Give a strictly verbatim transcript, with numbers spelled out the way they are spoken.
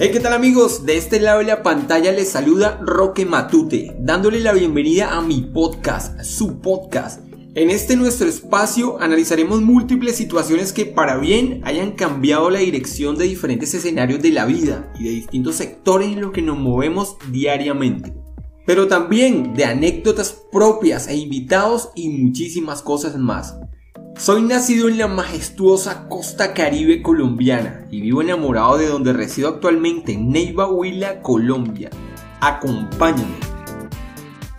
Hey, ¿qué tal amigos? De este lado de la pantalla les saluda Roque Matute, dándole la bienvenida a mi podcast, su podcast. En este nuestro espacio analizaremos múltiples situaciones que para bien hayan cambiado la dirección de diferentes escenarios de la vida y de distintos sectores en los que nos movemos diariamente. Pero también de anécdotas propias e invitados y muchísimas cosas más. Soy nacido en la majestuosa costa caribe colombiana y vivo enamorado de donde resido actualmente, en Neiva Huila, Colombia. Acompáñame.